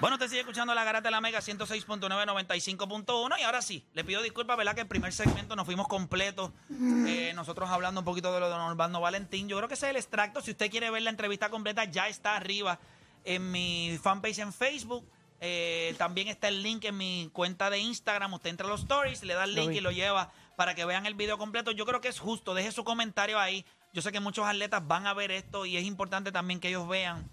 Bueno, usted sigue escuchando La Garata de la Mega 106.995.1 y ahora sí, le pido disculpas, ¿verdad? Que el primer segmento nos fuimos completos, nosotros hablando un poquito de lo de Normando Valentín. Yo creo que ese es el extracto. Si usted quiere ver la entrevista completa, ya está arriba en mi fanpage en Facebook. También está el link en mi cuenta de Instagram. Usted entra a los stories, le da el link y lo lleva para que vean el video completo. Yo creo que es justo, deje su comentario ahí. Yo sé que muchos atletas van a ver esto y es importante también que ellos vean,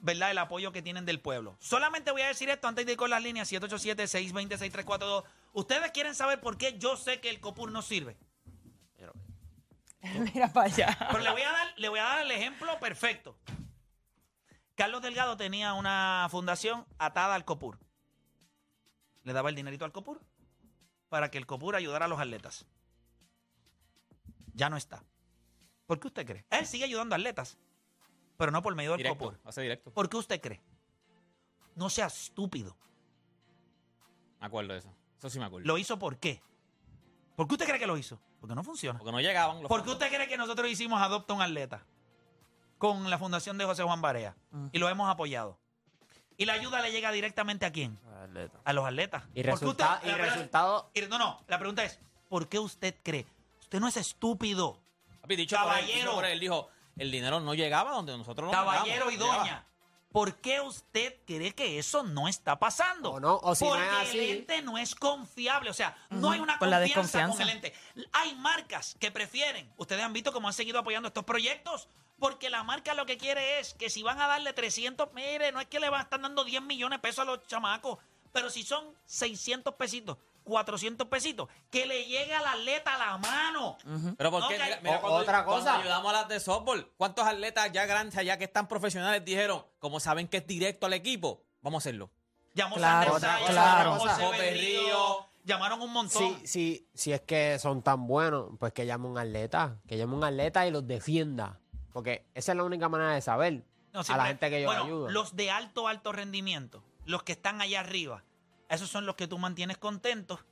¿verdad?, el apoyo que tienen del pueblo. Solamente voy a decir esto antes de ir con las líneas. 787-620-6342. ¿Ustedes quieren saber por qué yo sé que el Copur no sirve? Mira para allá. Pero le voy a dar el ejemplo perfecto. Carlos Delgado tenía una fundación atada al Copur. Le daba el dinerito al Copur para que el Copur ayudara a los atletas. Ya no está. ¿Por qué usted cree? Él sigue ayudando a atletas, pero no por medio del Copur. Hace directo. ¿Por qué usted cree? No sea estúpido. Me acuerdo de eso. Eso sí me acuerdo. ¿Lo hizo por qué? ¿Por qué usted cree que lo hizo? Porque no funciona. Porque no llegaban los... ¿Por qué usted cree que nosotros hicimos Adopta un Atleta con la fundación de José Juan Barea? Y lo hemos apoyado. ¿Y la ayuda le llega directamente a quién? A los atletas. ¿Y resultado? No. La pregunta es, ¿por qué usted cree? Usted no es estúpido. Dicho caballero. Por él dijo... El dinero no llegaba donde nosotros lo mandábamos. Caballero y doña, ¿por qué usted cree que eso no está pasando? Porque no es así. El ente no es confiable. O sea, no hay una confianza con el ente. Hay marcas que prefieren. Ustedes han visto cómo han seguido apoyando estos proyectos. Porque la marca lo que quiere es que si van a darle 300, mire, no es que le van a estar dando 10 millones de pesos a los chamacos, pero si son 600 pesitos, 400 pesitos, que le llegue al atleta a la mano. Pero porque otra cosa, ayudamos a las de softball, ¿cuántos atletas ya grandes, ya que están profesionales, dijeron, como saben que es directo al equipo, vamos a hacerlo? Llamó llamaron un montón. Si es que son tan buenos, pues que llame un atleta, y los defienda, porque esa es la única manera de saber a la gente que yo ayudo. Los de alto rendimiento, los que están allá arriba, esos son los que tú mantienes contentos.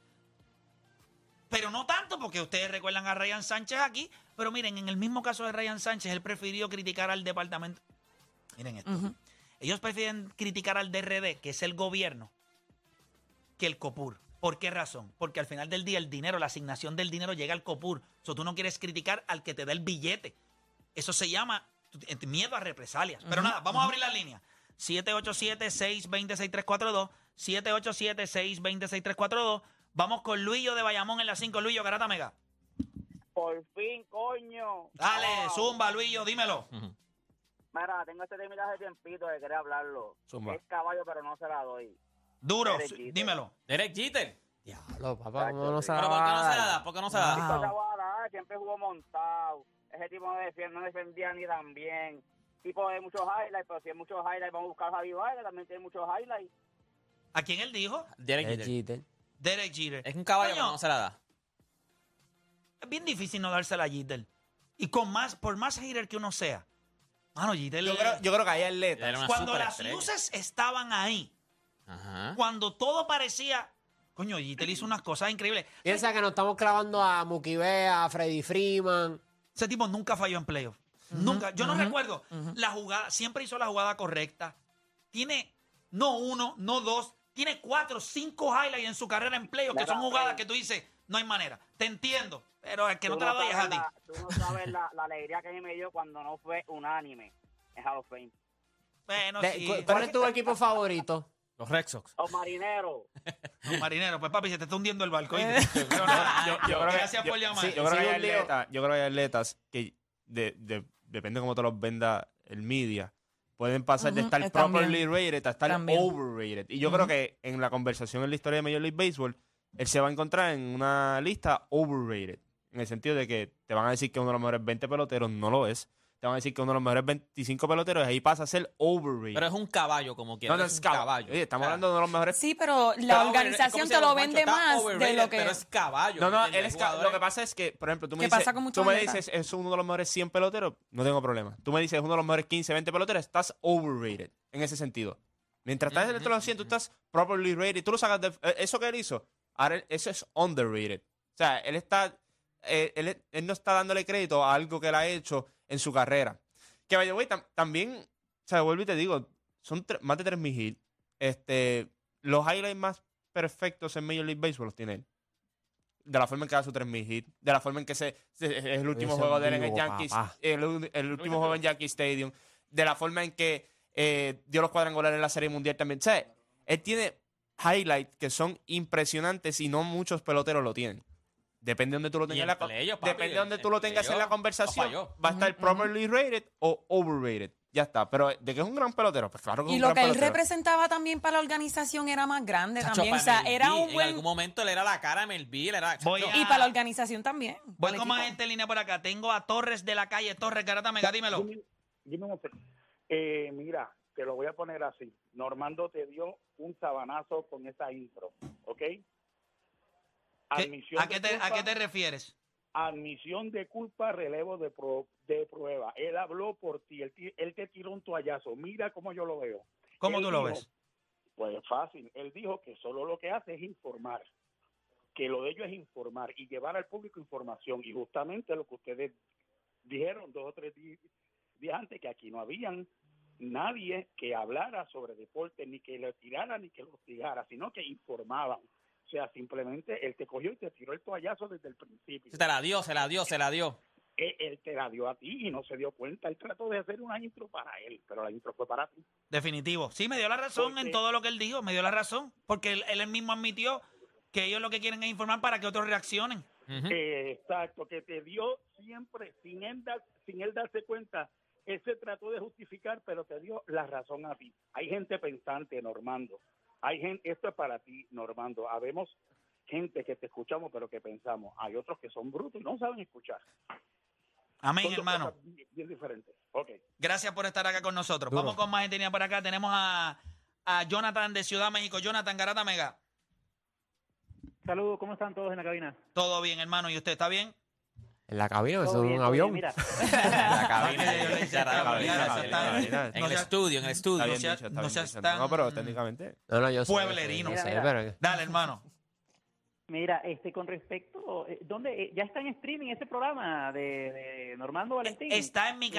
Pero no tanto, porque ustedes recuerdan a Ryan Sánchez aquí. Pero miren, en el mismo caso de Ryan Sánchez, él prefirió criticar al departamento. Miren esto. Ellos prefieren criticar al DRD, que es el gobierno, que el Copur. ¿Por qué razón? Porque al final del día el dinero, la asignación del dinero llega al Copur. So, tú no quieres criticar al que te da el billete. Eso se llama miedo a represalias. Pero nada, vamos a abrir la línea. 787-620-6342. 787-620-6342. Vamos con Luillo de Bayamón en la 5. Luillo, Garata Mega. Por fin, coño. Dale, zumba, Luillo, dímelo. Mira, tengo este temita hace tiempito que quería hablarlo. Zumba. Es caballo, pero no se la doy. Duro, dímelo. Derek Jeter. Diablo, papá, no se la da. ¿Pero por qué no se la da? Siempre jugó montado. Ese tipo no defendía ni tan bien. Tipo de muchos highlights, pero si hay muchos highlights, vamos a buscar a Javi Baila, también tiene muchos highlights. ¿A quién él dijo? Derek Jeter. Derek Jeter. Es un caballo que no se la da. Es bien difícil no dársela a Jeter. Y por más hater que uno sea. Mano, Jeter... Yo creo que ahí es letra. Cuando las luces estaban ahí. Ajá. Cuando todo parecía... Coño, Jeter hizo unas cosas increíbles. Piensa que nos estamos clavando a Mookie Betts, a Freddie Freeman. Ese tipo nunca falló en playoff. Nunca. Yo no recuerdo. La jugada... Siempre hizo la jugada correcta. Tiene... No uno, no dos... Tiene 4 o 5 highlights en su carrera en playoff, que son jugadas que tú dices, no hay manera. Te entiendo, pero es que no te la doy a ti. Tú no sabes la alegría que a mí me dio cuando no fue unánime en Hall of Fame. Bueno, sí. ¿Cuál es tu equipo favorito? Los Red Sox. Los Marineros. Los Marineros. Pues, papi, se te está hundiendo el barco. Yo creo que hay atletas que, depende de cómo te los venda el media, pueden pasar de estar properly rated a estar overrated. Y yo creo que en la conversación en la historia de Major League Baseball, él se va a encontrar en una lista overrated. En el sentido de que te van a decir que uno de los mejores 20 peloteros no lo es. te van a decir que uno de los mejores 25 peloteros, ahí pasa a ser overrated. Pero es un caballo, como quieras. No, no, es un caballo. Oye, estamos hablando de uno de los mejores. Sí, pero la organización te lo vende más de lo que... Pero es caballo. No, no, él es lo que pasa es que, por ejemplo, tú me dices, es uno de los mejores 100 peloteros, no tengo problema. Tú me dices, es uno de los mejores 15, 20 peloteros, estás overrated en ese sentido. Mientras estás dentro de los 100, tú estás properly rated. Tú lo sacas de... Eso que él hizo, ahora eso es underrated. O sea, él está... Él no está dándole crédito a algo que él ha hecho en su carrera. Que vaya, güey, también, o sea, vuelvo y te digo, son más de 3.000 hits. Los highlights más perfectos en Major League Baseball los tiene él. De la forma en que da su 3.000 hits, de la forma en que es el último juego de él en el Yankees, el último juego en Yankee Stadium, de la forma en que dio los cuadrangulares en la Serie Mundial también. O sea, él tiene highlights que son impresionantes y no muchos peloteros lo tienen. Depende de donde tú lo tengas, en la conversación, va a estar properly rated o overrated. Ya está. Pero de que es un gran pelotero, pues claro que es un gran pelotero. Y lo que él representaba también para la organización era más grande también. O sea, era un buen... En algún momento él era la cara de Melville. Y para la organización también. Voy con más gente en línea por acá. Tengo a Torres de la calle. Torres, Garata Mega, dímelo. Mira, te lo voy a poner así. Normando te dio un sabanazo con esa intro, ¿ok? ¿A qué te refieres? Admisión de culpa, relevo de prueba. Él habló por ti, él te tiró un toallazo. Mira cómo yo lo veo. ¿Cómo tú lo ves? Pues fácil. Él dijo que solo lo que hace es informar, que lo de ellos es informar y llevar al público información. Y justamente lo que ustedes dijeron 2 o 3 días antes, que aquí no habían nadie que hablara sobre deporte, ni que le tirara ni que lo hostigara, sino que informaban. O sea, simplemente él te cogió y te tiró el toallazo desde el principio. Se la dio. Él te la dio a ti y no se dio cuenta. Él trató de hacer una intro para él, pero la intro fue para ti. Definitivo. Sí, me dio la razón en todo lo que él dijo. Me dio la razón porque él mismo admitió que ellos lo que quieren es informar para que otros reaccionen. Uh-huh. Exacto, que te dio siempre, sin él darse cuenta. Él se trató de justificar, pero te dio la razón a ti. Hay gente pensante, Normando. Hay gente, esto es para ti, Normando. Habemos gente que te escuchamos, pero que pensamos. Hay otros que son brutos y no saben escuchar. Amén, hermano. Bien diferente. Okay. Gracias por estar acá con nosotros. Duro. Vamos con más gente por acá. Tenemos a Jonathan de Ciudad México. Jonathan, Garata Mega. Saludos, ¿cómo están todos en la cabina? Todo bien, hermano. ¿Y usted está bien? En la cabina, eso es un avión. Mira. En la cabina. En el estudio. No seas tan... No, pero técnicamente... No, yo soy... Pueblerino. Mira. Dale, hermano. Mira, con respecto... ¿Dónde? ¿Ya está en streaming este programa de Normando Valentín? Está en mi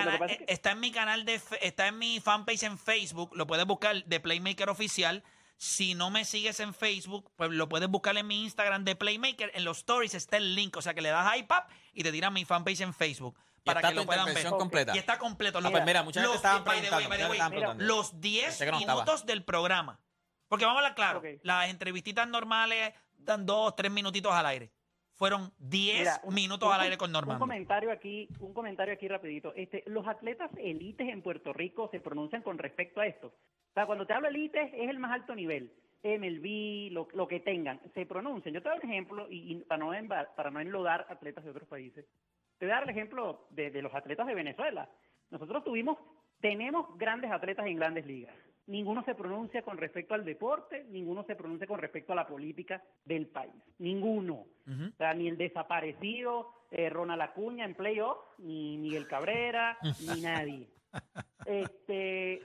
fanpage en Facebook. Lo puedes buscar de Playmaker Oficial. Si no me sigues en Facebook, pues lo puedes buscar en mi Instagram de Playmaker. En los stories está el link. O sea, que le das iPad y te tiras mi fanpage en Facebook para que lo puedan ver. Completa. Y está completo. Mira, pues mira, mucha gente estaba preguntando. Los 10 minutos del programa. Porque vamos a hablar claro. Okay. Las entrevistitas normales dan 2 o 3 minutitos al aire. Fueron 10 minutos al aire con Normando. Un comentario aquí rapidito. Los atletas élites en Puerto Rico se pronuncian con respecto a esto. O sea, cuando te hablo élites es el más alto nivel. MLB, lo que tengan, se pronuncian. Yo te doy un ejemplo, y para no enlodar atletas de otros países, te voy a dar el ejemplo de los atletas de Venezuela. Nosotros tenemos grandes atletas en grandes ligas. Ninguno se pronuncia con respecto al deporte, ninguno se pronuncia con respecto a la política del país. Ninguno. Uh-huh. O sea, ni el desaparecido Ronald Acuña en playoff, ni Miguel Cabrera, ni nadie.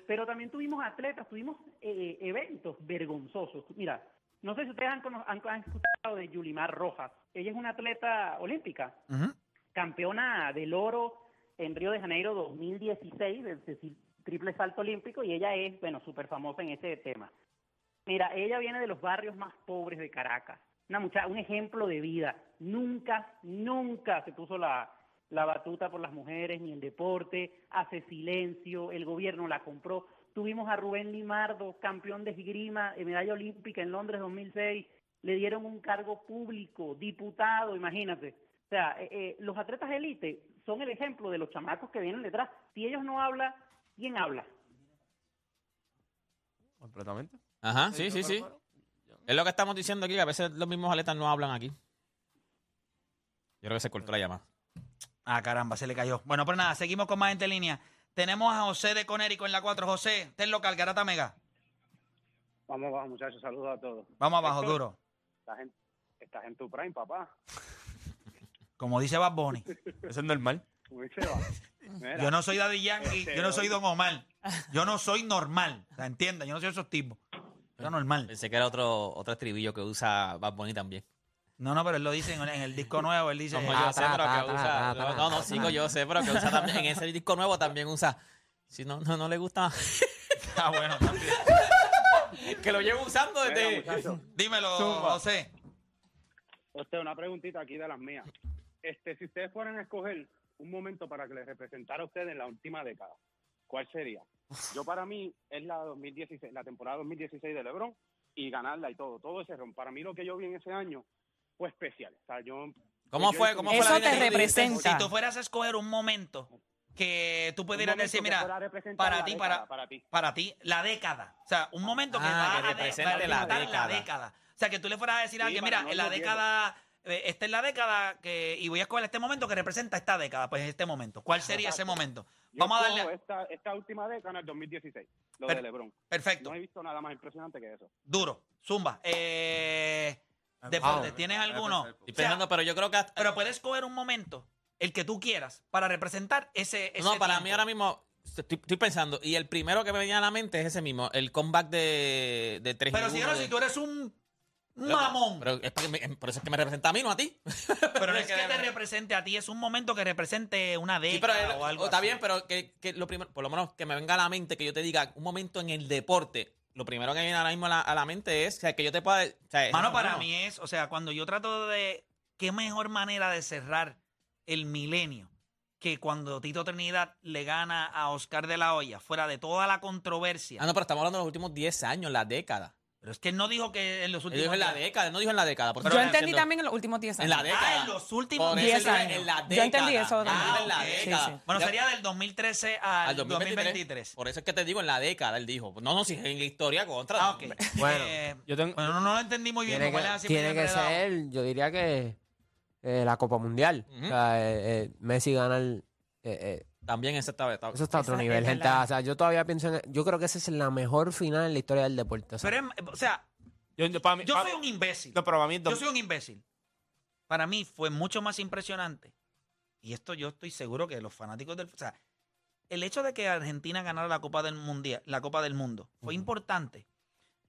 Pero también tuvimos atletas, tuvimos eventos vergonzosos. Mira, no sé si ustedes han escuchado de Yulimar Rojas. Ella es una atleta olímpica, uh-huh, campeona del oro en Río de Janeiro 2016, es decir, triple salto olímpico, y ella es, súper famosa en ese tema. Mira, ella viene de los barrios más pobres de Caracas. Una muchacha, un ejemplo de vida. Nunca se puso la batuta por las mujeres, ni el deporte, hace silencio, el gobierno la compró. Tuvimos a Rubén Limardo, campeón de esgrima, medalla olímpica en Londres 2006. Le dieron un cargo público, diputado, imagínate. O sea, los atletas élite son el ejemplo de los chamacos que vienen detrás. Si ellos no hablan, ¿quién habla? Completamente. Ajá, sí. Es lo que estamos diciendo aquí, que a veces los mismos atletas no hablan aquí. Yo creo que se cortó la llamada. Ah, caramba, se le cayó. Bueno, pues nada, seguimos con más gente en línea. Tenemos a José de Conérico en la 4. José, ten local, Garata Mega. Vamos abajo, muchachos, saludos a todos. Vamos abajo, esto, duro. Estás en tu prime, papá. Como dice Bad Bunny. Eso es normal. Yo no soy Daddy Yankee, yo no soy Don Omar. Yo no soy normal, o sea, entiendan, yo no soy esos tipos. Eso es normal. Pensé que era otro estribillo que usa Bad Bunny también. No, pero él lo dice en el disco nuevo, él dice... yo sé, pero que usa también en ese disco nuevo también usa... Si no le gusta... Ah, bueno, también. Que lo llevo usando desde... Dímelo, José. Usted, una preguntita aquí de las mías. Si ustedes fueran a escoger un momento para que les representara a ustedes en la última década, ¿cuál sería? Yo, para mí, es la temporada 2016 de LeBron y ganarla y todo. Todo ese ron. Para mí, lo que yo vi en ese año... especial. O sea, ¿Cómo fue eso te representa? Si tú fueras a escoger un momento que tú pudieras decir, mira, para ti, la década. O sea, un momento que represente la década. O sea, que tú le fueras a decir a alguien, mira, esta es la década y voy a escoger este momento que representa esta década. Pues este momento. ¿Cuál sería ese momento? Vamos a darle... Esta última década, el 2016, lo de LeBron. Perfecto. No he visto nada más impresionante que eso. Duro. Zumba. Deporte, ¿tienes alguno? Pensando, pero yo creo que hasta, pero puedes coger un momento, el que tú quieras, para representar ese no, para tiempo. Mí ahora mismo, estoy pensando, y el primero que me viene a la mente es ese mismo, el comeback de 3 Pero si tú eres un mamón. Pero eso es que me representa a mí, no a ti. Pero es que te represente a ti, es un momento que represente una década o algo Está así. Bien, pero que lo primero, por lo menos que me venga a la mente, que yo te diga un momento en el deporte. Lo primero que viene ahora mismo a la mente es, o sea, que yo te pueda... O sea, mano, para mí es, o sea, cuando yo trato de... ¿Qué mejor manera de cerrar el milenio que cuando Tito Trinidad le gana a Oscar de la Hoya, fuera de toda la controversia? Ah, no, pero estamos hablando de los últimos 10 años, la década. Pero es que él no dijo que en los últimos... Él dijo en la década, él no dijo en la década. Yo entendí también en los últimos 10 años. En la década. En los últimos 10 años. En la década. Yo entendí eso también. En la década. Sí. Bueno, sería del 2013 al 2023. Por eso es que te digo, en la década, él dijo. No, si en la historia contra... Ah, ok. Bueno, no lo entendí muy bien. Tiene que ser, yo diría que la Copa Mundial. O sea, Messi gana el... También eso está a otro nivel, gente. O sea, yo todavía pienso yo creo que esa es la mejor final en la historia del deporte. O sea, pero es, o sea, yo soy un imbécil. No, pero para mí, yo soy un imbécil. Para mí fue mucho más impresionante. Y esto yo estoy seguro que los fanáticos del... O sea, el hecho de que Argentina ganara la Copa del Mundial, la Copa del Mundo, fue importante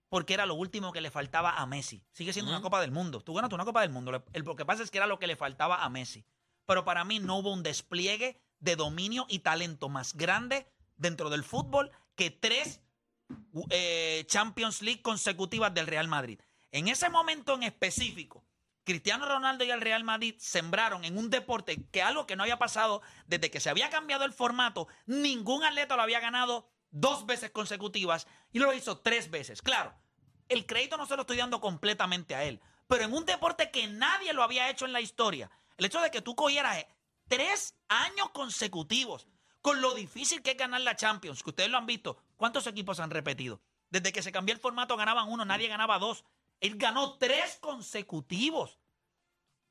porque era lo último que le faltaba a Messi. Sigue siendo una Copa del Mundo. Tú ganaste una Copa del Mundo. Lo que pasa es que era lo que le faltaba a Messi. Pero para mí no hubo un despliegue de dominio y talento más grande dentro del fútbol que 3 Champions League consecutivas del Real Madrid. En ese momento en específico, Cristiano Ronaldo y el Real Madrid sembraron en un deporte que algo que no había pasado desde que se había cambiado el formato. Ningún atleta lo había ganado 2 veces consecutivas y lo hizo 3 veces. Claro, el crédito no se lo estoy dando completamente a él, pero en un deporte que nadie lo había hecho en la historia, el hecho de que tú cogieras 3 años consecutivos, con lo difícil que es ganar la Champions, que ustedes lo han visto. ¿Cuántos equipos han repetido? Desde que se cambió el formato ganaban 1, nadie ganaba 2. Él ganó 3 consecutivos.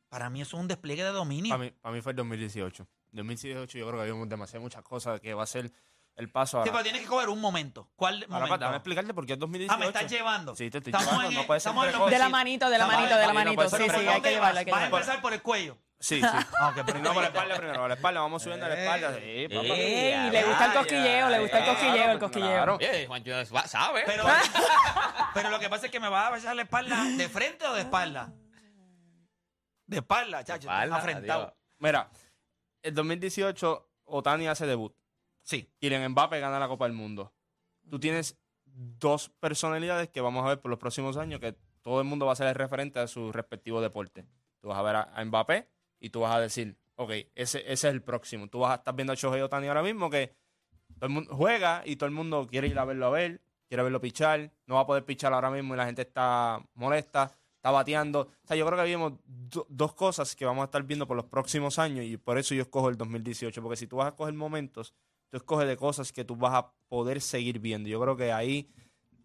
Para mí eso es un despliegue de dominio. Para mí fue el 2018. 2018 yo creo que habíamos demasiadas muchas cosas que va a ser el paso a... Sí, pero tienes que coger un momento. ¿Cuál momento? Ahora, déjame explicarte por qué es 2018. Me estás llevando. Sí, te estoy llevando. No puede ser de la manito. Sí, hay que llevarlo. Vas a empezar por el cuello. Sí. Okay, pero no, por la espalda primero, por la espalda. Vamos subiendo la espalda. Sí, papá. Le gusta el cosquilleo, Claro. Juan, ¿sabes? Pero lo que pasa es que me va a besar la espalda de frente o de espalda. De espalda, chacho. Afrentado. Mira, el 2018, Ohtani hace debut. Sí. Y en Mbappé gana la Copa del Mundo. Tú tienes 2 personalidades que vamos a ver por los próximos años que todo el mundo va a ser el referente a su respectivo deporte. Tú vas a ver a Mbappé y tú vas a decir, ok, ese es el próximo. Tú vas a estar viendo a Shohei Ohtani ahora mismo que todo el mundo juega y todo el mundo quiere ir a ver, quiere verlo pichar. No va a poder pichar ahora mismo y la gente está molesta, está bateando. O sea, yo creo que vimos 2 cosas que vamos a estar viendo por los próximos años y por eso yo escojo el 2018. Porque si tú vas a escoger momentos... Tú escoges de cosas que tú vas a poder seguir viendo. Yo creo que ahí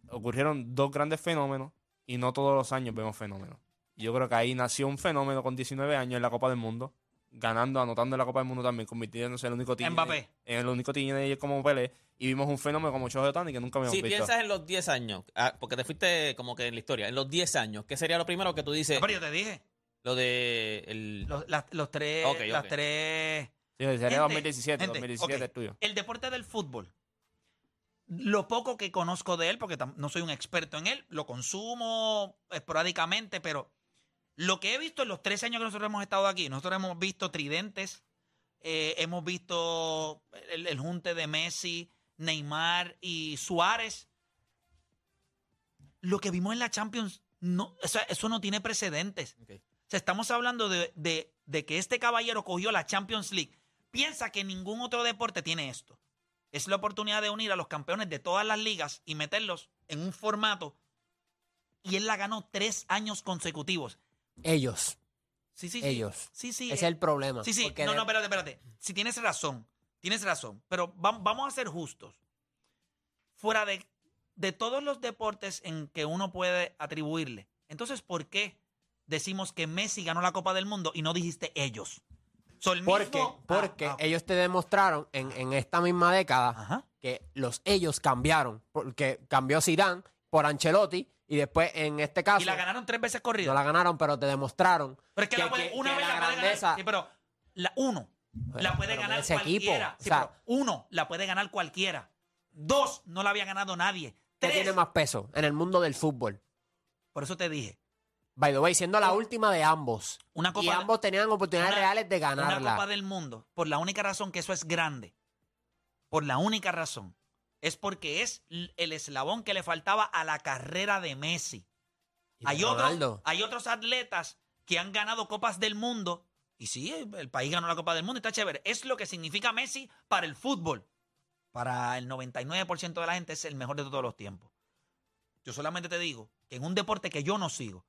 ocurrieron 2 grandes fenómenos y no todos los años vemos fenómenos. Yo creo que ahí nació un fenómeno con 19 años en la Copa del Mundo. ganando, anotando en la Copa del Mundo también, convirtiéndose en el único Mbappé, en el único teenager como Pelé, y vimos un fenómeno como Shohei Ohtani que nunca habíamos visto. Si piensas en los 10 años, porque te fuiste como que en la historia, en los 10 años, ¿qué sería lo primero que tú dices? Pero yo te dije. Lo de... los tres... Okay, las tres... Sí, sería 2017, gente, 2017 okay. Es tuyo. El deporte del fútbol. Lo poco que conozco de él, porque no soy un experto en él, lo consumo esporádicamente, pero lo que he visto en los 13 años que nosotros hemos estado aquí, nosotros hemos visto tridentes, hemos visto el junte de Messi, Neymar y Suárez. Lo que vimos en la Champions, no, eso no tiene precedentes. Okay. O sea, estamos hablando de que este caballero cogió la Champions League. Piensa que ningún otro deporte tiene esto. Es la oportunidad de unir a los campeones de todas las ligas y meterlos en un formato. Y él la ganó 3 años consecutivos. Ellos. Sí, sí, ellos. Sí, sí. Ese es el problema. Sí, sí. No, espérate. Si tienes razón, Pero vamos a ser justos. Fuera de todos los deportes en que uno puede atribuirle. Entonces, ¿por qué decimos que Messi ganó la Copa del Mundo y no dijiste ellos? Porque ellos te demostraron en esta misma década que los ellos cambiaron. Porque cambió Zidane por Ancelotti y después en este caso... Y la ganaron 3 veces corrida. No la ganaron, pero te demostraron. Pero es que la puede, una que vez la grandeza, puede ganar. Sí, pero la puede ganar cualquiera. Sí, o sea, pero uno, la puede ganar cualquiera. 2, no la había ganado nadie. 3. ¿Qué tiene más peso en el mundo del fútbol? Por eso te dije. By the way, siendo la última de ambos. Una copa y ambos tenían oportunidades reales de ganarla. Una Copa del Mundo, por la única razón que eso es grande. Por la única razón. Es porque es el eslabón que le faltaba a la carrera de Messi. Hay otros atletas que han ganado Copas del Mundo. Y sí, el país ganó la Copa del Mundo, está chévere. Es lo que significa Messi para el fútbol. Para el 99% de la gente es el mejor de todos los tiempos. Yo solamente te digo que en un deporte que yo no sigo,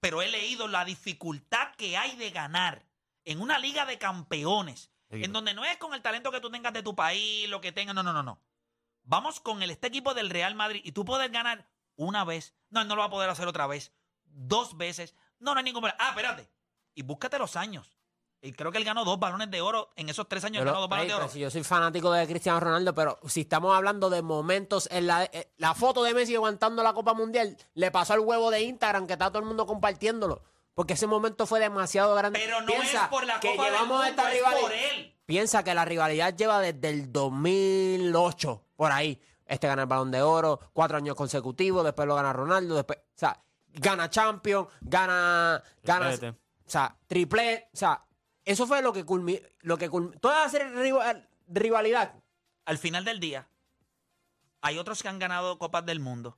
pero he leído la dificultad que hay de ganar en una liga de campeones, en donde no es con el talento que tú tengas de tu país, lo que tengas, no. Vamos con este equipo del Real Madrid y tú puedes ganar una vez, no lo va a poder hacer otra vez, 2 veces, no hay ningún problema. Espérate, y búscate los años. Y creo que él ganó 2 balones de oro. En esos 3 años ganó 2 balones de oro. Si yo soy fanático de Cristiano Ronaldo, pero si estamos hablando de momentos, la foto de Messi aguantando la Copa Mundial le pasó al huevo de Instagram, que está todo el mundo compartiéndolo. Porque ese momento fue demasiado grande. Pero no piensa es por la Copa del Mundo, esta rivalidad, es por él. Piensa que la rivalidad lleva desde el 2008, por ahí. Gana el Balón de Oro, 4 años consecutivos, después lo gana Ronaldo, después, o sea, gana Champions, gana triplete. O sea, triplete, o sea, eso fue lo que culminó. Toda esa rivalidad. Al final del día, hay otros que han ganado Copas del Mundo.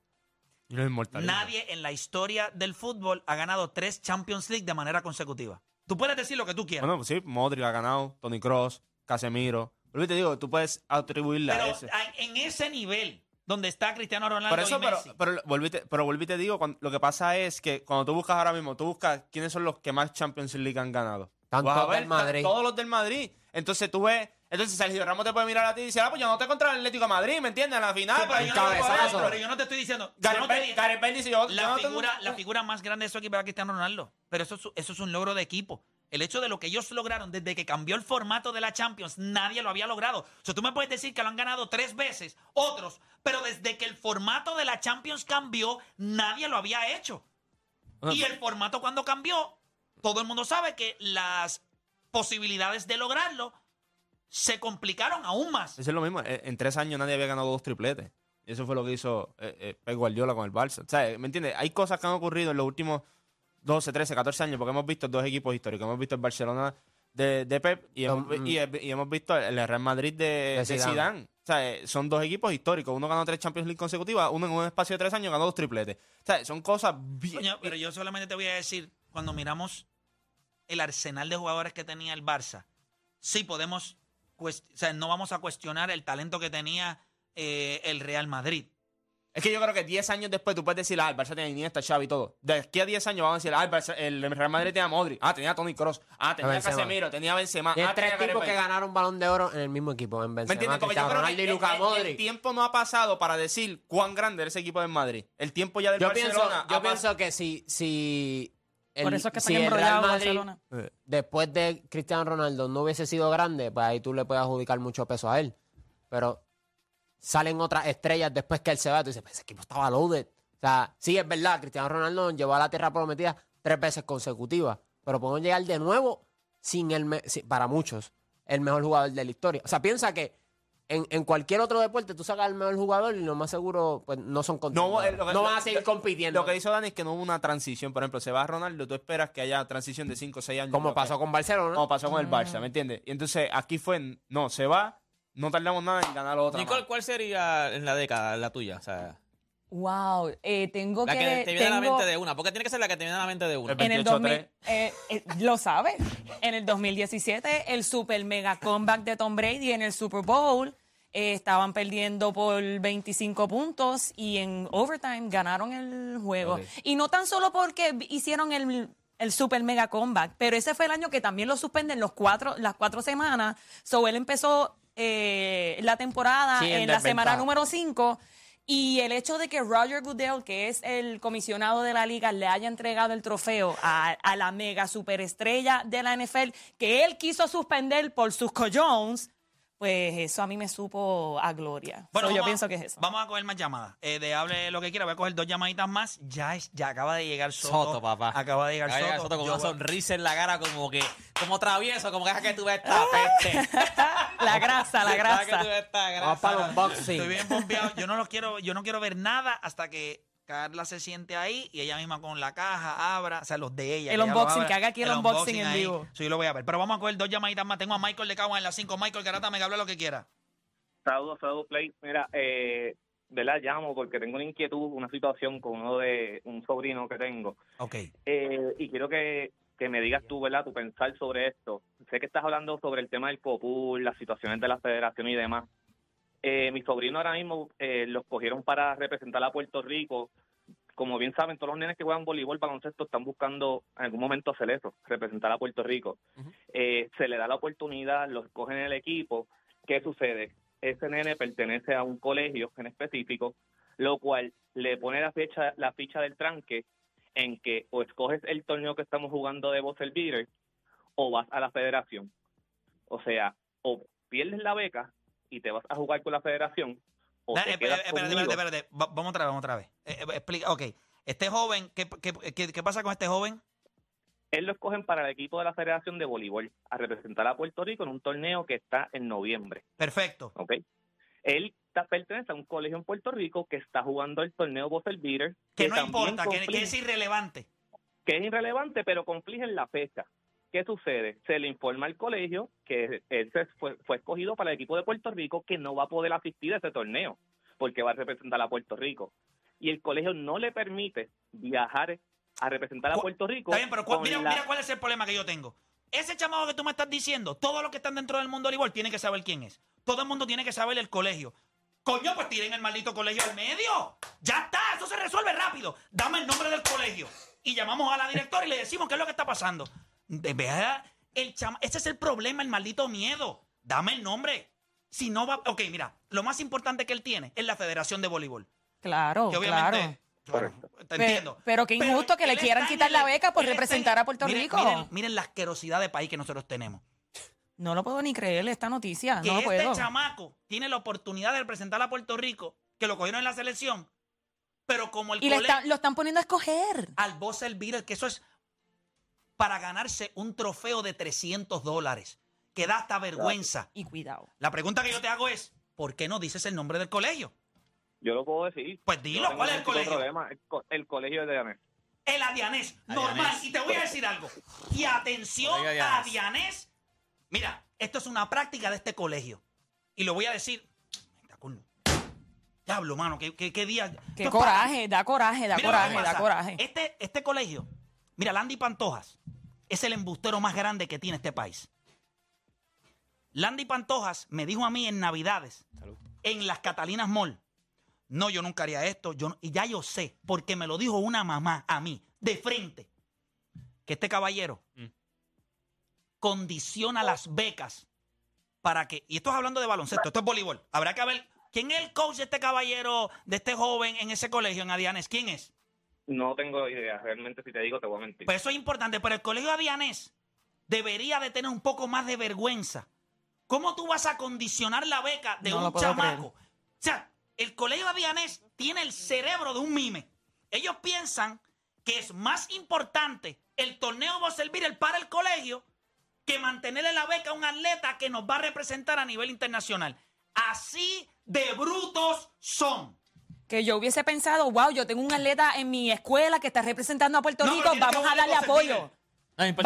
Y los inmortales. Nadie en la historia del fútbol ha ganado 3 Champions League de manera consecutiva. Tú puedes decir lo que tú quieras. Bueno, pues sí, Modric ha ganado, Toni Kroos, Casemiro. Pero te digo, tú puedes atribuirle a ese. Pero en ese nivel donde está Cristiano Ronaldo y Messi. Pero volví te digo, lo que pasa es que cuando tú buscas ahora mismo, tú buscas quiénes son los que más Champions League han ganado. Todos los del Madrid. Entonces tú ves. Entonces Sergio Ramos te puede mirar a ti y decir, pues yo no te contra el Atlético de Madrid, ¿me entiendes? En la final. Sí, pero yo no te estoy diciendo. La figura más grande de su equipo era Cristiano Ronaldo. Pero eso es un logro de equipo. El hecho de lo que ellos lograron desde que cambió el formato de la Champions, nadie lo había logrado. O sea, tú me puedes decir que lo han ganado 3 veces, otros, pero desde que el formato de la Champions cambió, nadie lo había hecho. Y el formato cuando cambió, todo el mundo sabe que las posibilidades de lograrlo se complicaron aún más. Eso es lo mismo. En 3 años nadie había ganado 2 tripletes. Eso fue lo que hizo Pep Guardiola con el Barça. O sea, ¿me entiendes? Hay cosas que han ocurrido en los últimos 12, 13, 14 años, porque hemos visto 2 equipos históricos. Hemos visto el Barcelona de Pep y hemos visto el Real Madrid de Zidane. O sea, son 2 equipos históricos. Uno ganó 3 Champions League consecutivas, uno en un espacio de 3 años ganó 2 tripletes. O sea, son cosas bien... Coño, pero yo solamente te voy a decir, cuando miramos el arsenal de jugadores que tenía el Barça, sí podemos, no vamos a cuestionar el talento que tenía el Real Madrid. Es que yo creo que 10 años después tú puedes decir, el Barça tenía Iniesta, Xavi y todo. De aquí a 10 años vamos a decir, el Real Madrid tenía Modric, tenía a Toni Kroos, tenía Benzema. Casemero, tenía Benzema. Y hay 3 tipos que ganaron Balón de Oro en el mismo equipo, en Benzema. ¿Me entiendes? Porque yo creo que el tiempo no ha pasado para decir cuán grande era ese equipo del Madrid. El tiempo ya del Barcelona. Yo pienso que si Por eso es que están embrollados Barcelona. Después de Cristiano Ronaldo no hubiese sido grande, pues ahí tú le puedes adjudicar mucho peso a él. Pero salen otras estrellas después que él se va. Tú dices, pues ese equipo estaba loaded. O sea, sí, es verdad, Cristiano Ronaldo nos llevó a la tierra prometida 3 veces consecutivas. Pero podemos llegar de nuevo sin el, para muchos, el mejor jugador de la historia. O sea, piensa que en cualquier otro deporte tú sacas el mejor jugador y lo más seguro pues no son competidores. No, van a seguir compitiendo. Lo que hizo Dani es que no hubo una transición. Por ejemplo, se va a Ronaldo, tú esperas que haya transición de 5 o 6 años. Como pasó con Barcelona. Como pasó con el Barça, ¿me entiendes? Y entonces aquí fue, no, se va, no tardamos nada en ganar otra. Nicole, ¿cuál sería en la década la tuya? O sea... Wow, tengo que... La que te viene a la mente de una. ¿Por qué tiene que ser la que te viene a la mente de una? El 28-3. Lo sabes. En el 2017, el super mega comeback de Tom Brady en el Super Bowl. Estaban perdiendo por 25 puntos y en overtime ganaron el juego. Okay. Y no tan solo porque hicieron el super mega comeback, pero ese fue el año que también lo suspenden las cuatro semanas. So, él empezó la temporada en la semana número 5. Y el hecho de que Roger Goodell, que es el comisionado de la liga, le haya entregado el trofeo a la mega superestrella de la NFL, que él quiso suspender por sus collones, pues eso a mí me supo a gloria. Bueno, yo pienso que es eso. Vamos a coger más llamadas. De hable lo que quiera, voy a coger 2 llamaditas más. Ya acaba de llegar Soto. Soto, papá. Acaba de llegar Soto con una sonrisa en la cara, como travieso, como que deja que tú veas esta peste. La grasa. Vamos para los boxing. Estoy bien bombeado. Yo no quiero ver nada hasta que Carla se siente ahí y ella misma con la caja abra, o sea, los de ella. El unboxing, abra, que haga aquí el unboxing en vivo. Sí, lo voy a ver. Pero vamos a coger 2 llamaditas más. Tengo a Michael de Caguas en las 5. Michael Garata, me habla lo que quiera. Saludos, Play. Mira, ¿verdad? Llamo porque tengo una inquietud, una situación con uno de un sobrino que tengo. Ok. Y quiero que me digas tú, ¿verdad? Tu pensar sobre esto. Sé que estás hablando sobre el tema del COPUL, las situaciones de la federación y demás. Mi sobrino ahora mismo los cogieron para representar a Puerto Rico. Como bien saben, todos los nenes que juegan voleibol, baloncesto, están buscando en algún momento hacer eso, representar a Puerto Rico. Uh-huh. Se le da la oportunidad, los cogen en el equipo. ¿Qué sucede? Ese nene pertenece a un colegio en específico, lo cual le pone la ficha del tranque en que o escoges el torneo que estamos jugando de Buzzer Beater o vas a la federación. O sea, o pierdes la beca y te vas a jugar con la federación. Espérate. Vamos otra vez. Explica, ok. Este joven, ¿qué pasa con este joven? Él lo escogen para el equipo de la Federación de Voleibol a representar a Puerto Rico en un torneo que está en noviembre. Perfecto. Ok. Él pertenece a un colegio en Puerto Rico que está jugando el torneo Buzzer Beater. Que no importa, que es irrelevante. Que es irrelevante, pero conflige en la fecha. ¿Qué sucede? Se le informa al colegio que él fue escogido para el equipo de Puerto Rico, que no va a poder asistir a ese torneo porque va a representar a Puerto Rico. Y el colegio no le permite viajar a representar a Puerto Rico. Está bien, pero mira cuál es el problema que yo tengo. Ese chamaco que tú me estás diciendo, todos los que están dentro del mundo del voleibol tienen que saber quién es. Todo el mundo tiene que saber el colegio. Coño, pues tiren el maldito colegio al medio. Ya está, eso se resuelve rápido. Dame el nombre del colegio. Y llamamos a la directora y le decimos qué es lo que está pasando. De verdad, ese es el problema, el maldito miedo. Dame el nombre. Si no va... Ok, mira, lo más importante que él tiene es la Federación de Voleibol. Claro, que obviamente, claro. Te entiendo. Pero qué injusto que le quieran quitar la beca por representar a Puerto Rico. Miren la asquerosidad de país que nosotros tenemos. No lo puedo ni creer esta noticia. Que no este puedo. Chamaco tiene la oportunidad de representar a Puerto Rico, que lo cogieron en la selección, pero como el colegio... Y lo están poniendo a escoger. Al Buzzer Beater, que eso es... para ganarse un trofeo de $300 que da hasta vergüenza. Y cuidado. La pregunta que yo te hago es, ¿por qué no dices el nombre del colegio? Yo lo puedo decir. Pues dilo, ¿cuál es el colegio? El colegio Adianez. El Adianez, normal. Y te voy a decir algo. Y atención, Adianez. Mira, esto es una práctica de este colegio. Y lo voy a decir. Diablo, mano, qué día. Qué coraje, da coraje. Este colegio... Mira, Landy Pantojas es el embustero más grande que tiene este país. Landy Pantojas me dijo a mí en Navidades, salud, en las Catalinas Mall, no, yo nunca haría esto. Y ya yo sé, porque me lo dijo una mamá a mí, de frente, que este caballero condiciona las becas para que... Y esto es hablando de baloncesto, esto es voleibol. Habrá que ver quién es el coach de este caballero, de este joven en ese colegio, en Adianez. ¿Quién es? No tengo idea, realmente si te digo te voy a mentir. Pues eso es importante, pero el Colegio Adianez debería de tener un poco más de vergüenza. ¿Cómo tú vas a condicionar la beca de un chamaco? Creer. O sea, el Colegio Adianez tiene el cerebro de un mime. Ellos piensan que es más importante el torneo va a servir para el colegio que mantenerle la beca a un atleta que nos va a representar a nivel internacional. Así de brutos son. Que yo hubiese pensado, wow, yo tengo un atleta en mi escuela que está representando a Puerto Rico, vamos a darle apoyo. ¿Sabes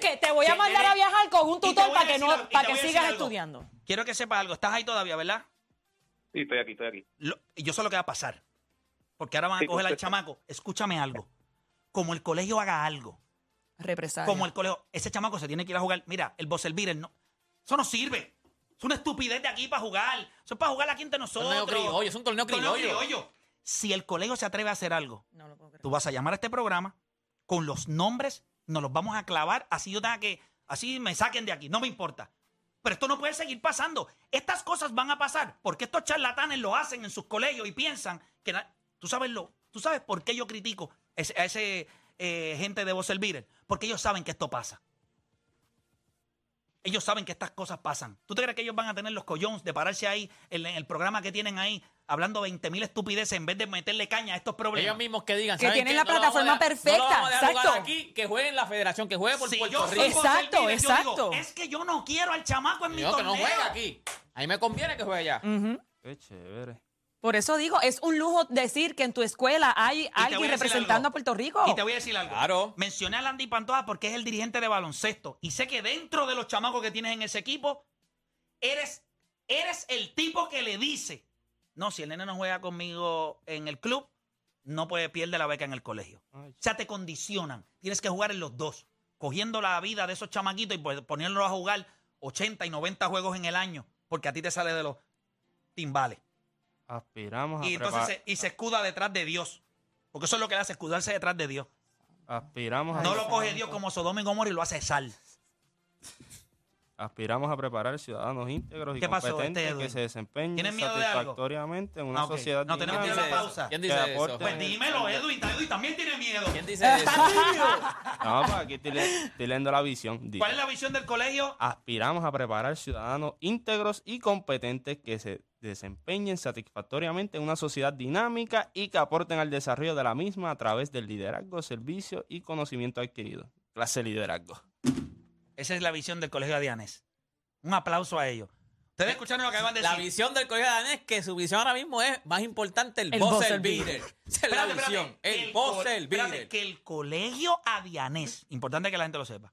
qué? Te voy a mandar a viajar con un tutor para que no, para que sigas estudiando. Quiero que sepas algo. Estás ahí todavía, ¿verdad? Sí, estoy aquí, estoy aquí. Yo sé lo que va a pasar. Porque ahora van a coger al chamaco. Escúchame algo. Como el colegio haga algo. Represalia. Como el colegio. Ese chamaco se tiene que ir a jugar. Mira, el Bosselvir, no. Eso no sirve. Es una estupidez de aquí para jugar. Eso es para jugar aquí entre nosotros. Es un torneo criollo. Si el colegio se atreve a hacer algo, no lo puedo creer. Tú vas a llamar a este programa con los nombres, nos los vamos a clavar, así yo tenga que, así me saquen de aquí, no me importa. Pero esto no puede seguir pasando. Estas cosas van a pasar porque estos charlatanes lo hacen en sus colegios y piensan que... Tú sabes por qué yo critico a ese gente de Bosselvir, porque ellos saben que esto pasa. Ellos saben que estas cosas pasan. ¿Tú te crees que ellos van a tener los collones de pararse ahí en el programa que tienen ahí hablando 20.000 estupideces en vez de meterle caña a estos problemas? Ellos mismos que digan. Que tienen la plataforma perfecta. Exacto. Aquí, que jueguen la federación, que jueguen por Puerto Rico. Exacto, exacto. Digo, es que yo no quiero al chamaco en mi torneo. Que no juega aquí. A mí me conviene que juegue allá. Qué chévere. Por eso digo, es un lujo decir que en tu escuela hay alguien representando a Puerto Rico. Y te voy a decir algo. Claro. Mencioné a Landy Pantojas porque es el dirigente de baloncesto. Y sé que dentro de los chamacos que tienes en ese equipo, eres el tipo que le dice, no, si el nene no juega conmigo en el club, no puede pierde la beca en el colegio. O sea, te condicionan. Tienes que jugar en los dos. Cogiendo la vida de esos chamaquitos y poniéndolos a jugar 80 y 90 juegos en el año. Porque a ti te sale de los timbales. Aspiramos a y entonces se escuda detrás de Dios. Porque eso es lo que le hace, escudarse detrás de Dios. Aspiramos a... No lo coge Dios como Sodoma y Gomorra y lo hace sal. Aspiramos a preparar ciudadanos íntegros y competentes que se desempeñen satisfactoriamente en una sociedad... No tenemos que ir a la pausa. ¿Quién dice eso? Pues dímelo, Edwin. Edwin también tiene miedo. ¿Quién dice eso? ¡Está tímido! No, pues aquí estoy leyendo la visión. ¿Cuál es la visión del colegio? Aspiramos a preparar ciudadanos íntegros y competentes que se desempeñen satisfactoriamente en una sociedad dinámica y que aporten al desarrollo de la misma a través del liderazgo, servicio y conocimiento adquirido. Clase de liderazgo. Esa es la visión del Colegio Adianez. Un aplauso a ellos. Ustedes escucharon lo que acaban de decir. La visión del Colegio Adianez, que su visión ahora mismo es más importante el Bosselvir. Esa es la visión. El Bosselvir. Que el Colegio Adianez, importante que la gente lo sepa,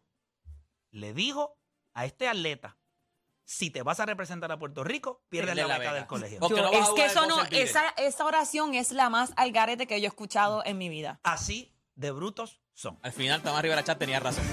le dijo a este atleta, si te vas a representar a Puerto Rico, pierdes la beca del colegio. Es que eso no, esa oración es la más al garete que yo he escuchado en mi vida. Así de brutos son. Al final, Tomás Rivera Chat tenía razón.